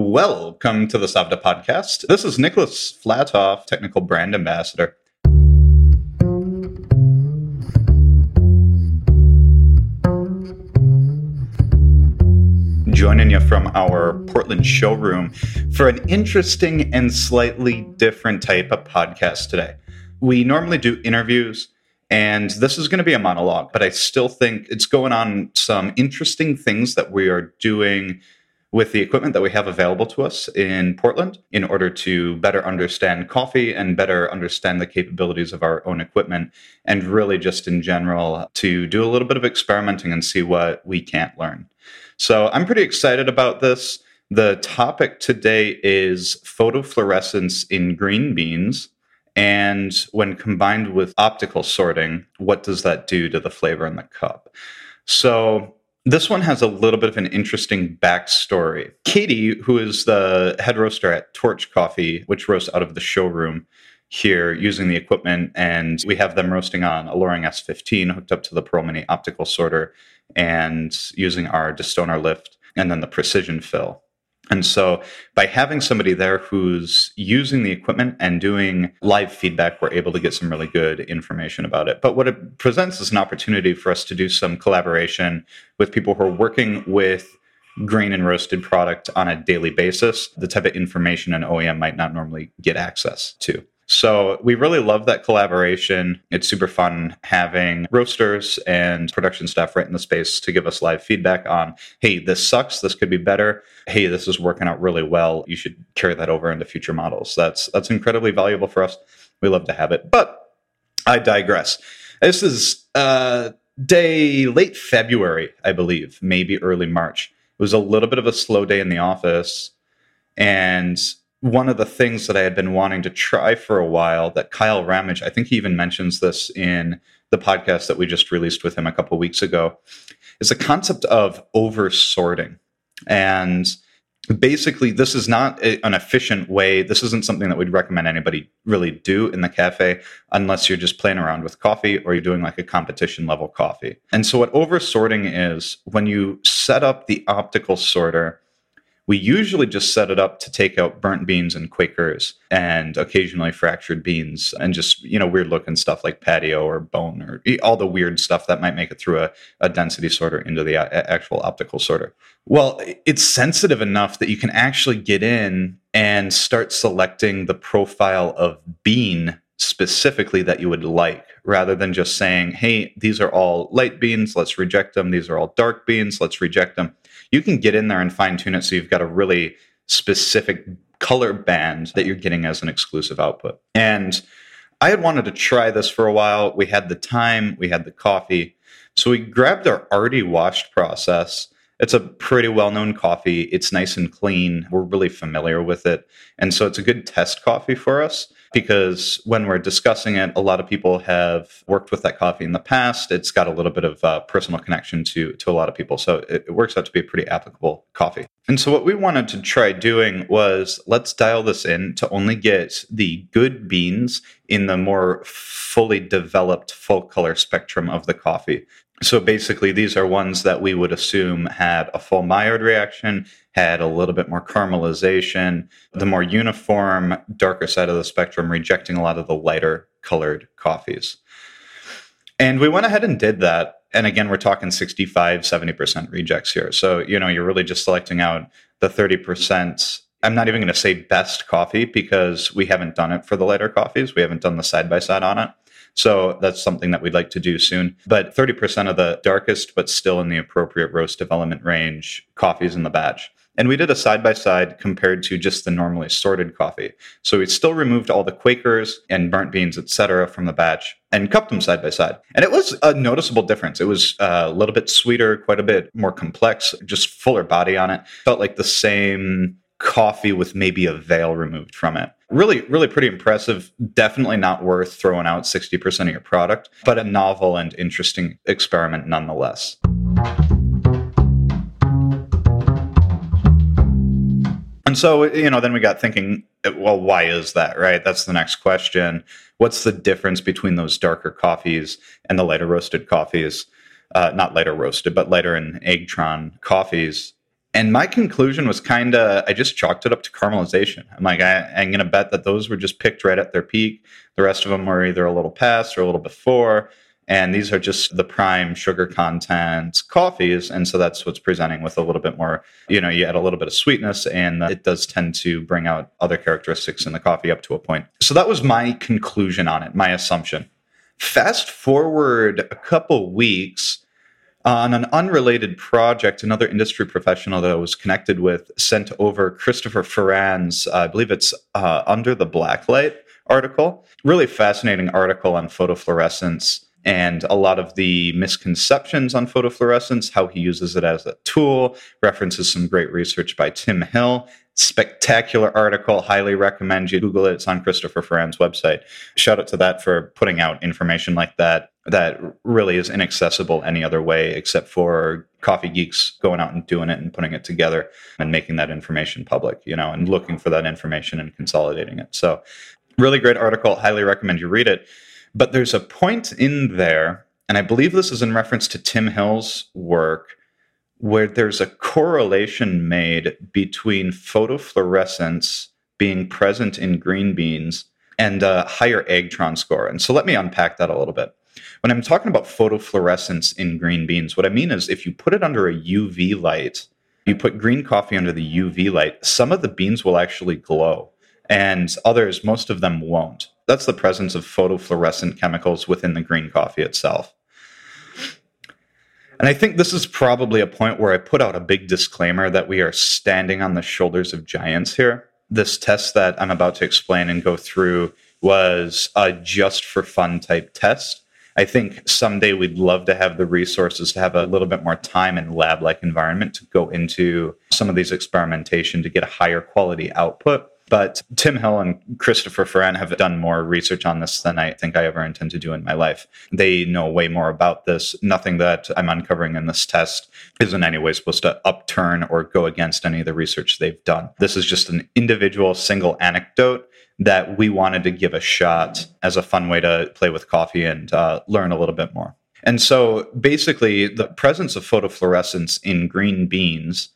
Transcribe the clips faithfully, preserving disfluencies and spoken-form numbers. Welcome to the Savda Podcast. This is Nicholas Flatoff, Technical Brand Ambassador. Joining you from our Portland showroom for an interesting and slightly different type of podcast today. We normally do interviews, and this is going to be a monologue, but I still think it's going on some interesting things that we are doing with the equipment that we have available to us in Portland in order to better understand coffee and better understand the capabilities of our own equipment, and really just in general to do a little bit of experimenting and see what we can't learn. So I'm pretty excited about this. The topic today is photofluorescence in green beans. And when combined with optical sorting, what does that do to the flavor in the cup? So this one has a little bit of an interesting backstory. Katie, who is the head roaster at Torch Coffee, which roasts out of the showroom here using the equipment, and we have them roasting on a Loring S fifteen hooked up to the Pearl Mini optical sorter and using our Destoner lift and then the Precision Fill. And so by having somebody there who's using the equipment and doing live feedback, we're able to get some really good information about it. But what it presents is an opportunity for us to do some collaboration with people who are working with grain and roasted product on a daily basis, the type of information an O E M might not normally get access to. So we really love that collaboration. It's super fun having roasters and production staff right in the space to give us live feedback on, hey, this sucks, this could be better. Hey, this is working out really well. You should carry that over into future models. That's that's incredibly valuable for us. We love to have it. But I digress. This is uh, day late February, I believe, maybe early March. It was a little bit of a slow day in the office, and one of the things that I had been wanting to try for a while that Kyle Ramage, I think he even mentions this in the podcast that we just released with him a couple weeks ago, is the concept of over-sorting. And basically, this is not a, an efficient way. This isn't something that we'd recommend anybody really do in the cafe unless you're just playing around with coffee or you're doing like a competition-level coffee. And so what over-sorting is, when you set up the optical sorter, we usually just set it up to take out burnt beans and Quakers and occasionally fractured beans and just, you know, weird looking stuff like patio or bone or all the weird stuff that might make it through a, a density sorter into the actual optical sorter. Well, it's sensitive enough that you can actually get in and start selecting the profile of bean specifically that you would like, rather than just saying, hey, these are all light beans, let's reject them. These are all dark beans, let's reject them. You can get in there and fine tune it so you've got a really specific color band that you're getting as an exclusive output. And I had wanted to try this for a while. We had the time, we had the coffee. So we grabbed our Artie washed process. It's a pretty well-known coffee. It's nice and clean. We're really familiar with it. And so it's a good test coffee for us, because when we're discussing it, a lot of people have worked with that coffee in the past. It's got a little bit of uh, personal connection to, to a lot of people. So it, it works out to be a pretty applicable coffee. And so what we wanted to try doing was, let's dial this in to only get the good beans in the more fully developed full color spectrum of the coffee. So basically, these are ones that we would assume had a full Maillard reaction, had a little bit more caramelization, the more uniform, darker side of the spectrum, rejecting a lot of the lighter colored coffees. And we went ahead and did that. And again, we're talking sixty-five, seventy percent rejects here. So, you know, you're really just selecting out the thirty percent. I'm not even going to say best coffee, because we haven't done it for the lighter coffees. We haven't done the side-by-side on it. So that's something that we'd like to do soon. But thirty percent of the darkest, but still in the appropriate roast development range, coffees in the batch. And we did a side-by-side compared to just the normally sorted coffee. So we still removed all the Quakers and burnt beans, et cetera, from the batch and cupped them side-by-side. And it was a noticeable difference. It was a little bit sweeter, quite a bit more complex, just fuller body on it. Felt like the same coffee with maybe a veil removed from it. Really, really pretty impressive. Definitely not worth throwing out sixty percent of your product, but a novel and interesting experiment nonetheless. And so, you know, then we got thinking, well, why is that, right? That's the next question. What's the difference between those darker coffees and the lighter roasted coffees? Uh, not lighter roasted, but lighter and Agtron coffees. And my conclusion was kind of, I just chalked it up to caramelization. I'm like, I, I'm going to bet that those were just picked right at their peak. The rest of them were either a little past or a little before. And these are just the prime sugar content coffees. And so that's what's presenting with a little bit more, you know, you add a little bit of sweetness, and it does tend to bring out other characteristics in the coffee up to a point. So that was my conclusion on it, my assumption. Fast forward a couple weeks, on an unrelated project, another industry professional that I was connected with sent over Christopher Ferrand's, uh, I believe it's uh, Under the Blacklight article. Really fascinating article on photofluorescence and a lot of the misconceptions on photofluorescence, how he uses it as a tool, references some great research by Tim Hill. Spectacular article. Highly recommend you Google it. It's on Christopher Ferrand's website. Shout out to that for putting out information like that that really is inaccessible any other way except for coffee geeks going out and doing it and putting it together and making that information public, you know, and looking for that information and consolidating it. So really great article. Highly recommend you read it. But there's a point in there, and I believe this is in reference to Tim Hill's work, where there's a correlation made between photofluorescence being present in green beans and a higher Agtron score. And so let me unpack that a little bit. When I'm talking about photofluorescence in green beans, what I mean is if you put it under a U V light, you put green coffee under the U V light, some of the beans will actually glow and others, most of them won't. That's the presence of photofluorescent chemicals within the green coffee itself. And I think this is probably a point where I put out a big disclaimer that we are standing on the shoulders of giants here. This test that I'm about to explain and go through was a just for fun type test. I think someday we'd love to have the resources to have a little bit more time and lab-like environment to go into some of these experimentation to get a higher quality output. But Tim Hill and Christopher Ferrand have done more research on this than I think I ever intend to do in my life. They know way more about this. Nothing that I'm uncovering in this test is in any way supposed to upturn or go against any of the research they've done. This is just an individual single anecdote that we wanted to give a shot as a fun way to play with coffee and uh, learn a little bit more. And so basically, the presence of photofluorescence in green beans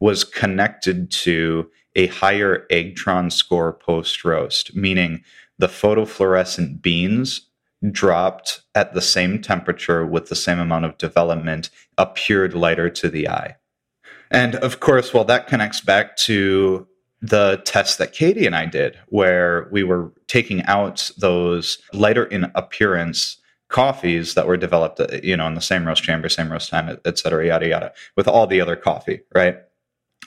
was connected to a higher Agtron score post-roast, meaning the photofluorescent beans dropped at the same temperature with the same amount of development, appeared lighter to the eye. And of course, well, that connects back to the test that Katie and I did, where we were taking out those lighter in appearance coffees that were developed, you know, in the same roast chamber, same roast time, et cetera, yada, yada, with all the other coffee, right?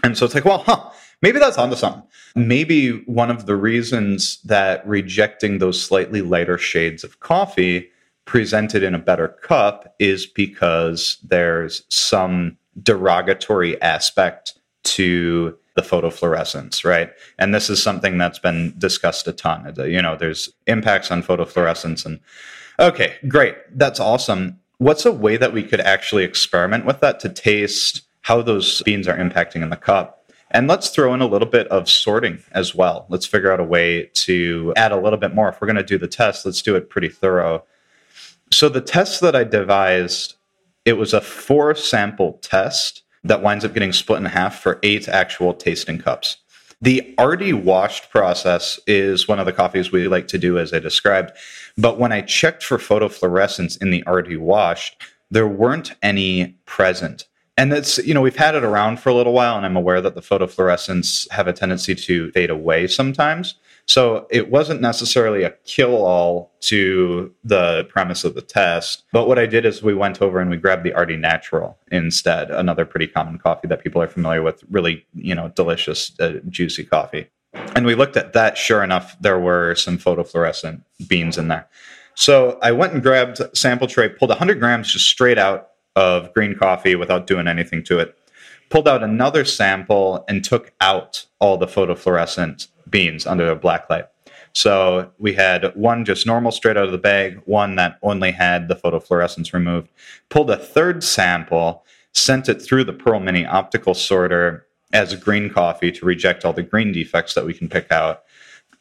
And so it's like, well, huh, maybe that's onto something. Maybe one of the reasons that rejecting those slightly lighter shades of coffee presented in a better cup is because there's some derogatory aspect to the photofluorescence, right? And this is something that's been discussed a ton. You know, there's impacts on photofluorescence and okay, great. That's awesome. What's a way that we could actually experiment with that to taste how those beans are impacting in the cup? And let's throw in a little bit of sorting as well. Let's figure out a way to add a little bit more. If we're going to do the test, let's do it pretty thorough. So the test that I devised, it was a four sample test that winds up getting split in half for eight actual tasting cups. The Artie washed process is one of the coffees we like to do, as I described. But when I checked for photofluorescence in the Artie washed, there weren't any present. And that's, you know, we've had it around for a little while, and I'm aware that the photofluorescents have a tendency to fade away sometimes. So it wasn't necessarily a kill-all to the premise of the test. But what I did is we went over and we grabbed the Artie Natural instead, another pretty common coffee that people are familiar with, really, you know, delicious, uh, juicy coffee. And we looked at that. Sure enough, there were some photofluorescent beans in there. So I went and grabbed sample tray, pulled one hundred grams just straight out of green coffee without doing anything to it, pulled out another sample and took out all the photofluorescent beans under the black light. So we had one just normal straight out of the bag, one that only had the photofluorescence removed, pulled a third sample, sent it through the Pearl Mini optical sorter as a green coffee to reject all the green defects that we can pick out.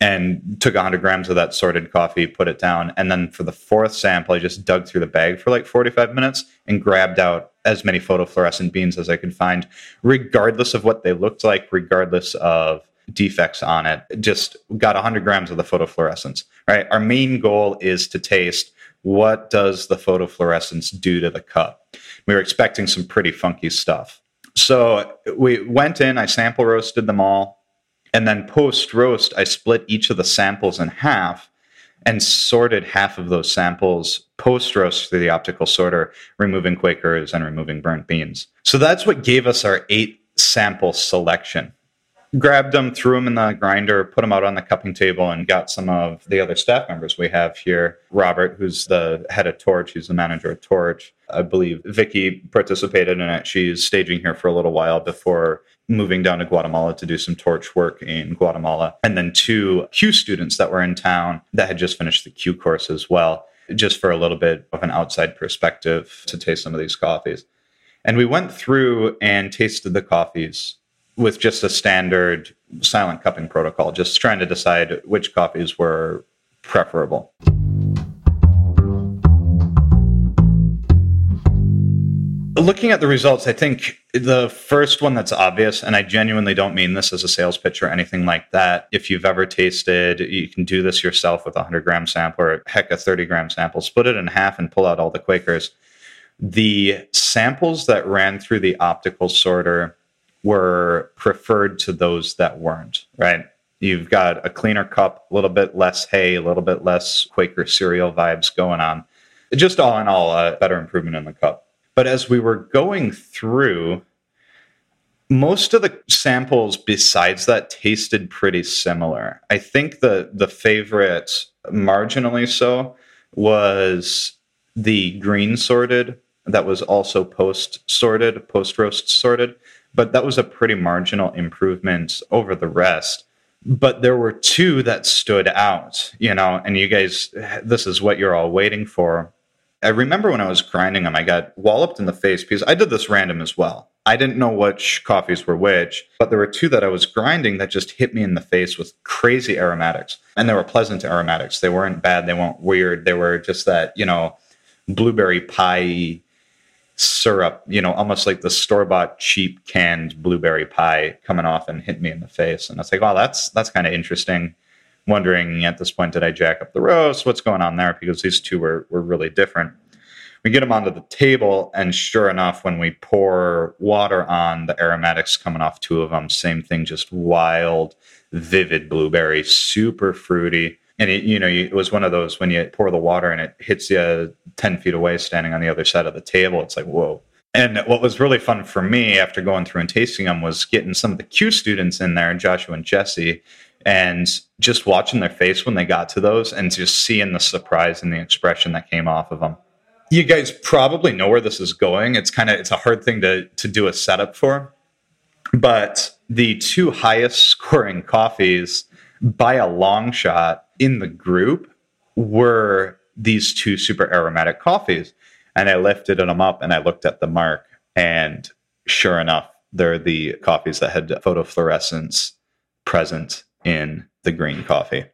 and took one hundred grams of that sorted coffee, put it down. And then for the fourth sample, I just dug through the bag for like forty-five minutes and grabbed out as many photofluorescent beans as I could find, regardless of what they looked like, regardless of defects on it. Just got one hundred grams of the photofluorescence, right? Our main goal is to taste, what does the photofluorescence do to the cup? We were expecting some pretty funky stuff. So we went in, I sample roasted them all. And then post-roast, I split each of the samples in half and sorted half of those samples post-roast through the optical sorter, removing Quakers and removing burnt beans. So that's what gave us our eight-sample selection. Grabbed them, threw them in the grinder, put them out on the cupping table, and got some of the other staff members we have here. Robert, who's the head of Torch, who's the manager of Torch. I believe Vicky participated in it. She's staging here for a little while before moving down to Guatemala to do some Torch work in Guatemala. And then two Q students that were in town that had just finished the Q course as well, just for a little bit of an outside perspective to taste some of these coffees. And we went through and tasted the coffees with just a standard silent cupping protocol, just trying to decide which coffees were preferable. Looking at the results, I think the first one that's obvious, and I genuinely don't mean this as a sales pitch or anything like that. If you've ever tasted, you can do this yourself with a one hundred gram sample or heck, a thirty gram sample, split it in half and pull out all the Quakers. The samples that ran through the optical sorter were preferred to those that weren't, right? You've got a cleaner cup, a little bit less hay, a little bit less Quaker cereal vibes going on. Just all in all, a better improvement in the cup. But as we were going through, most of the samples besides that tasted pretty similar. I think the, the favorite, marginally so, was the green sorted that was also post-sorted, post-roast sorted. But that was a pretty marginal improvement over the rest. But there were two that stood out, you know, and you guys, this is what you're all waiting for. I remember when I was grinding them, I got walloped in the face because I did this random as well. I didn't know which coffees were which, but there were two that I was grinding that just hit me in the face with crazy aromatics. And they were pleasant aromatics. They weren't bad. They weren't weird. They were just that, you know, blueberry pie syrup, you know, almost like the store-bought cheap canned blueberry pie coming off and hit me in the face. And I was like, wow, that's that's kind of interesting. Wondering at this point, did I jack up the roast? What's going on there? Because these two were, were really different. We get them onto the table, and sure enough, when we pour water on, the aromatics coming off two of them, same thing, just wild, vivid blueberry, super fruity. And it, you know, it was one of those when you pour the water and it hits you ten feet away standing on the other side of the table. It's like, whoa. And what was really fun for me after going through and tasting them was getting some of the Q students in there, Joshua and Jesse, and just watching their face when they got to those and just seeing the surprise and the expression that came off of them. You guys probably know where this is going. It's kind of, it's a hard thing to, to do a setup for. But the two highest scoring coffees by a long shot in the group were these two super aromatic coffees. And I lifted them up and I looked at the mark, and sure enough, they're the coffees that had photofluorescence present in the green coffee.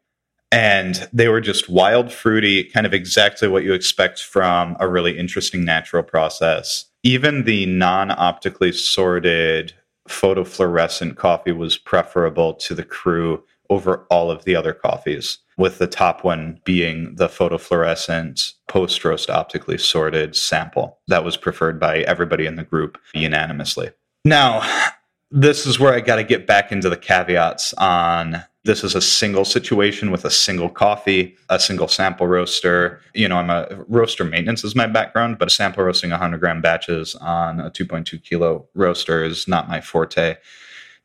And they were just wild, fruity, kind of exactly what you expect from a really interesting natural process. Even the non-optically sorted photofluorescent coffee was preferable to the crew over all of the other coffees, with the top one being the photofluorescent post-roast optically sorted sample that was preferred by everybody in the group unanimously. Now, this is where I got to get back into the caveats on this is a single situation with a single coffee, a single sample roaster. You know, I'm a roaster maintenance is my background, but sample roasting one hundred gram batches on a two point two kilo roaster is not my forte.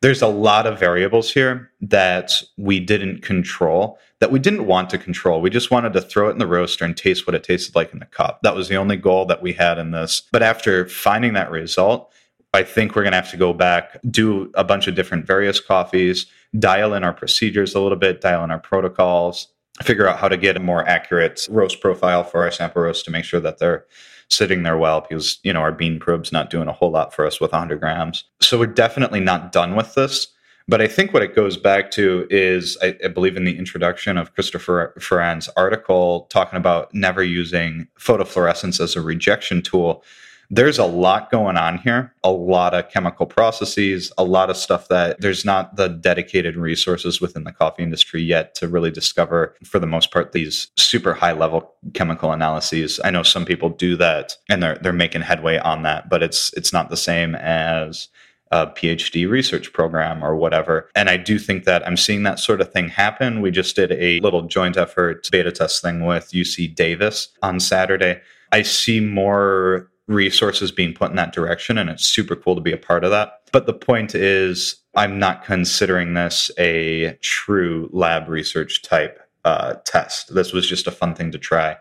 There's a lot of variables here that we didn't control, that we didn't want to control. We just wanted to throw it in the roaster and taste what it tasted like in the cup. That was the only goal that we had in this. But after finding that result, I think we're going to have to go back, do a bunch of different various coffees, dial in our procedures a little bit, dial in our protocols, figure out how to get a more accurate roast profile for our sample roast to make sure that they're sitting there well, because, you know, our bean probe's not doing a whole lot for us with one hundred grams. So we're definitely not done with this. But I think what it goes back to is, I, I believe in the introduction of Christopher Ferrand's article talking about never using photofluorescence as a rejection tool. There's a lot going on here, a lot of chemical processes, a lot of stuff that there's not the dedicated resources within the coffee industry yet to really discover, for the most part, these super high-level chemical analyses. I know some people do that, and they're they're making headway on that, but it's it's not the same as a PhD research program or whatever. And I do think that I'm seeing that sort of thing happen. We just did a little joint effort beta test thing with U C Davis on Saturday. I see more resources being put in that direction, and it's super cool to be a part of that. But the point is, I'm not considering this a true lab research type uh, test. This was just a fun thing to try.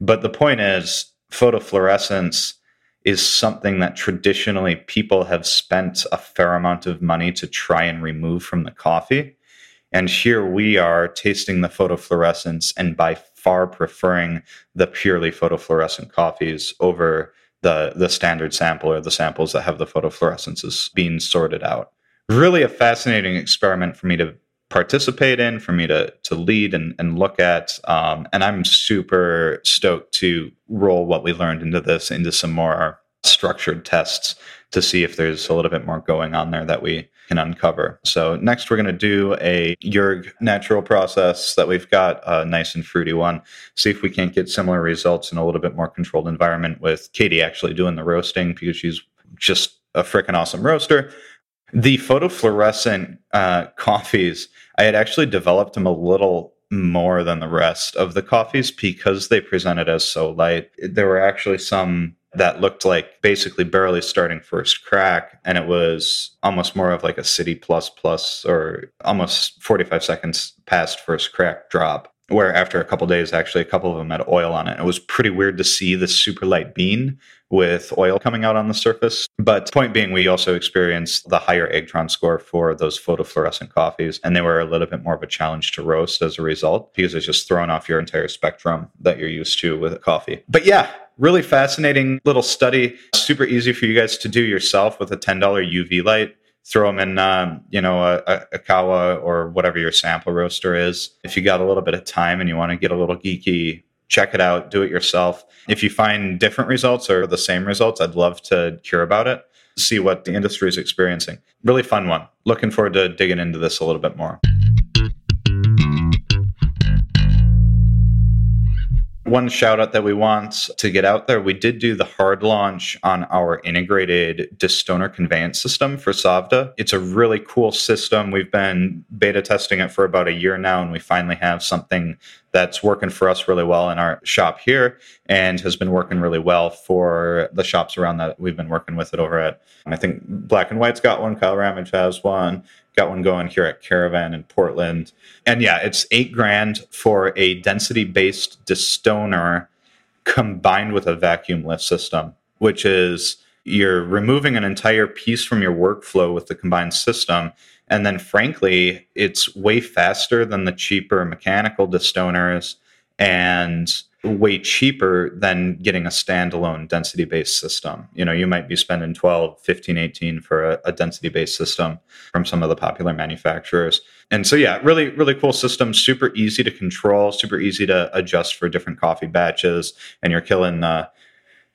But the point is, photofluorescence is something that traditionally people have spent a fair amount of money to try and remove from the coffee. And here we are tasting the photofluorescence and by far preferring the purely photofluorescent coffees over the the standard sample or the samples that have the photofluorescences being sorted out. Really a fascinating experiment for me to participate in, for me to to lead and, and look at. Um, and I'm super stoked to roll what we learned into this, into some more structured tests to see if there's a little bit more going on there that we can uncover. So next we're going to do a Yerg natural process that we've got, a nice and fruity one, see if we can't get similar results in a little bit more controlled environment with Katie actually doing the roasting, because she's just a freaking awesome roaster. The photofluorescent uh, coffees, I had actually developed them a little more than the rest of the coffees because they presented as so light. There were actually some that looked like basically barely starting first crack, and it was almost more of like a city plus plus or almost forty-five seconds past first crack drop, where after a couple of days, actually a couple of them had oil on it. It was pretty weird to see the super light bean with oil coming out on the surface. But point being, we also experienced the higher Agtron score for those photofluorescent coffees, and they were a little bit more of a challenge to roast as a result, because it's just thrown off your entire spectrum that you're used to with coffee. But yeah, really fascinating little study. Super easy for you guys to do yourself with a ten dollars U V light. Throw them in, um, you know, a, a Kawa or whatever your sample roaster is. If you got a little bit of time and you want to get a little geeky, check it out. Do it yourself. If you find different results or the same results, I'd love to hear about it. See what the industry is experiencing. Really fun one. Looking forward to digging into this a little bit more. One shout out that we want to get out there, we did do the hard launch on our integrated Destoner conveyance system for Savda. It's a really cool system. We've been beta testing it for about a year now, and we finally have something that's working for us really well in our shop here and has been working really well for the shops around that we've been working with it over at. And I think Black and White's got one, Kyle Ramage has one. Got one going here at Caravan in Portland. And yeah, it's eight grand for a density-based destoner combined with a vacuum lift system, which is you're removing an entire piece from your workflow with the combined system. And then frankly, it's way faster than the cheaper mechanical destoners and way cheaper than getting a standalone density-based system. You know, you might be spending twelve, fifteen, eighteen for a, a density-based system from some of the popular manufacturers. And so, yeah, really, really cool system, super easy to control, super easy to adjust for different coffee batches. And you're killing, uh,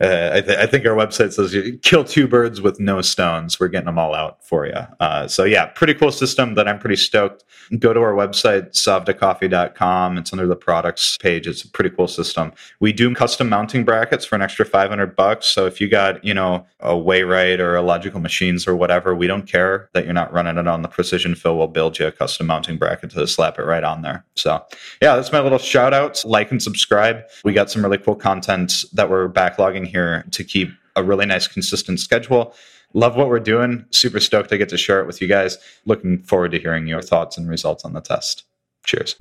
uh, I, th- I think our website says you kill two birds with no stones. We're getting them all out for you. Uh, so, yeah, pretty cool system that I'm pretty stoked. Go to our website, savda coffee dot com. It's under the products page. It's a pretty cool system. We do custom mounting brackets for an extra five hundred bucks. So if you got, you know, a Wayrite or a Logical Machines or whatever, we don't care that you're not running it on the Precision Fill. We'll build you a custom mounting bracket to slap it right on there. So yeah, that's my little shout outs. Like and subscribe. We got some really cool content that we're backlogging here to keep a really nice consistent schedule. Love what we're doing. Super stoked I get to share it with you guys. Looking forward to hearing your thoughts and results on the test. Cheers.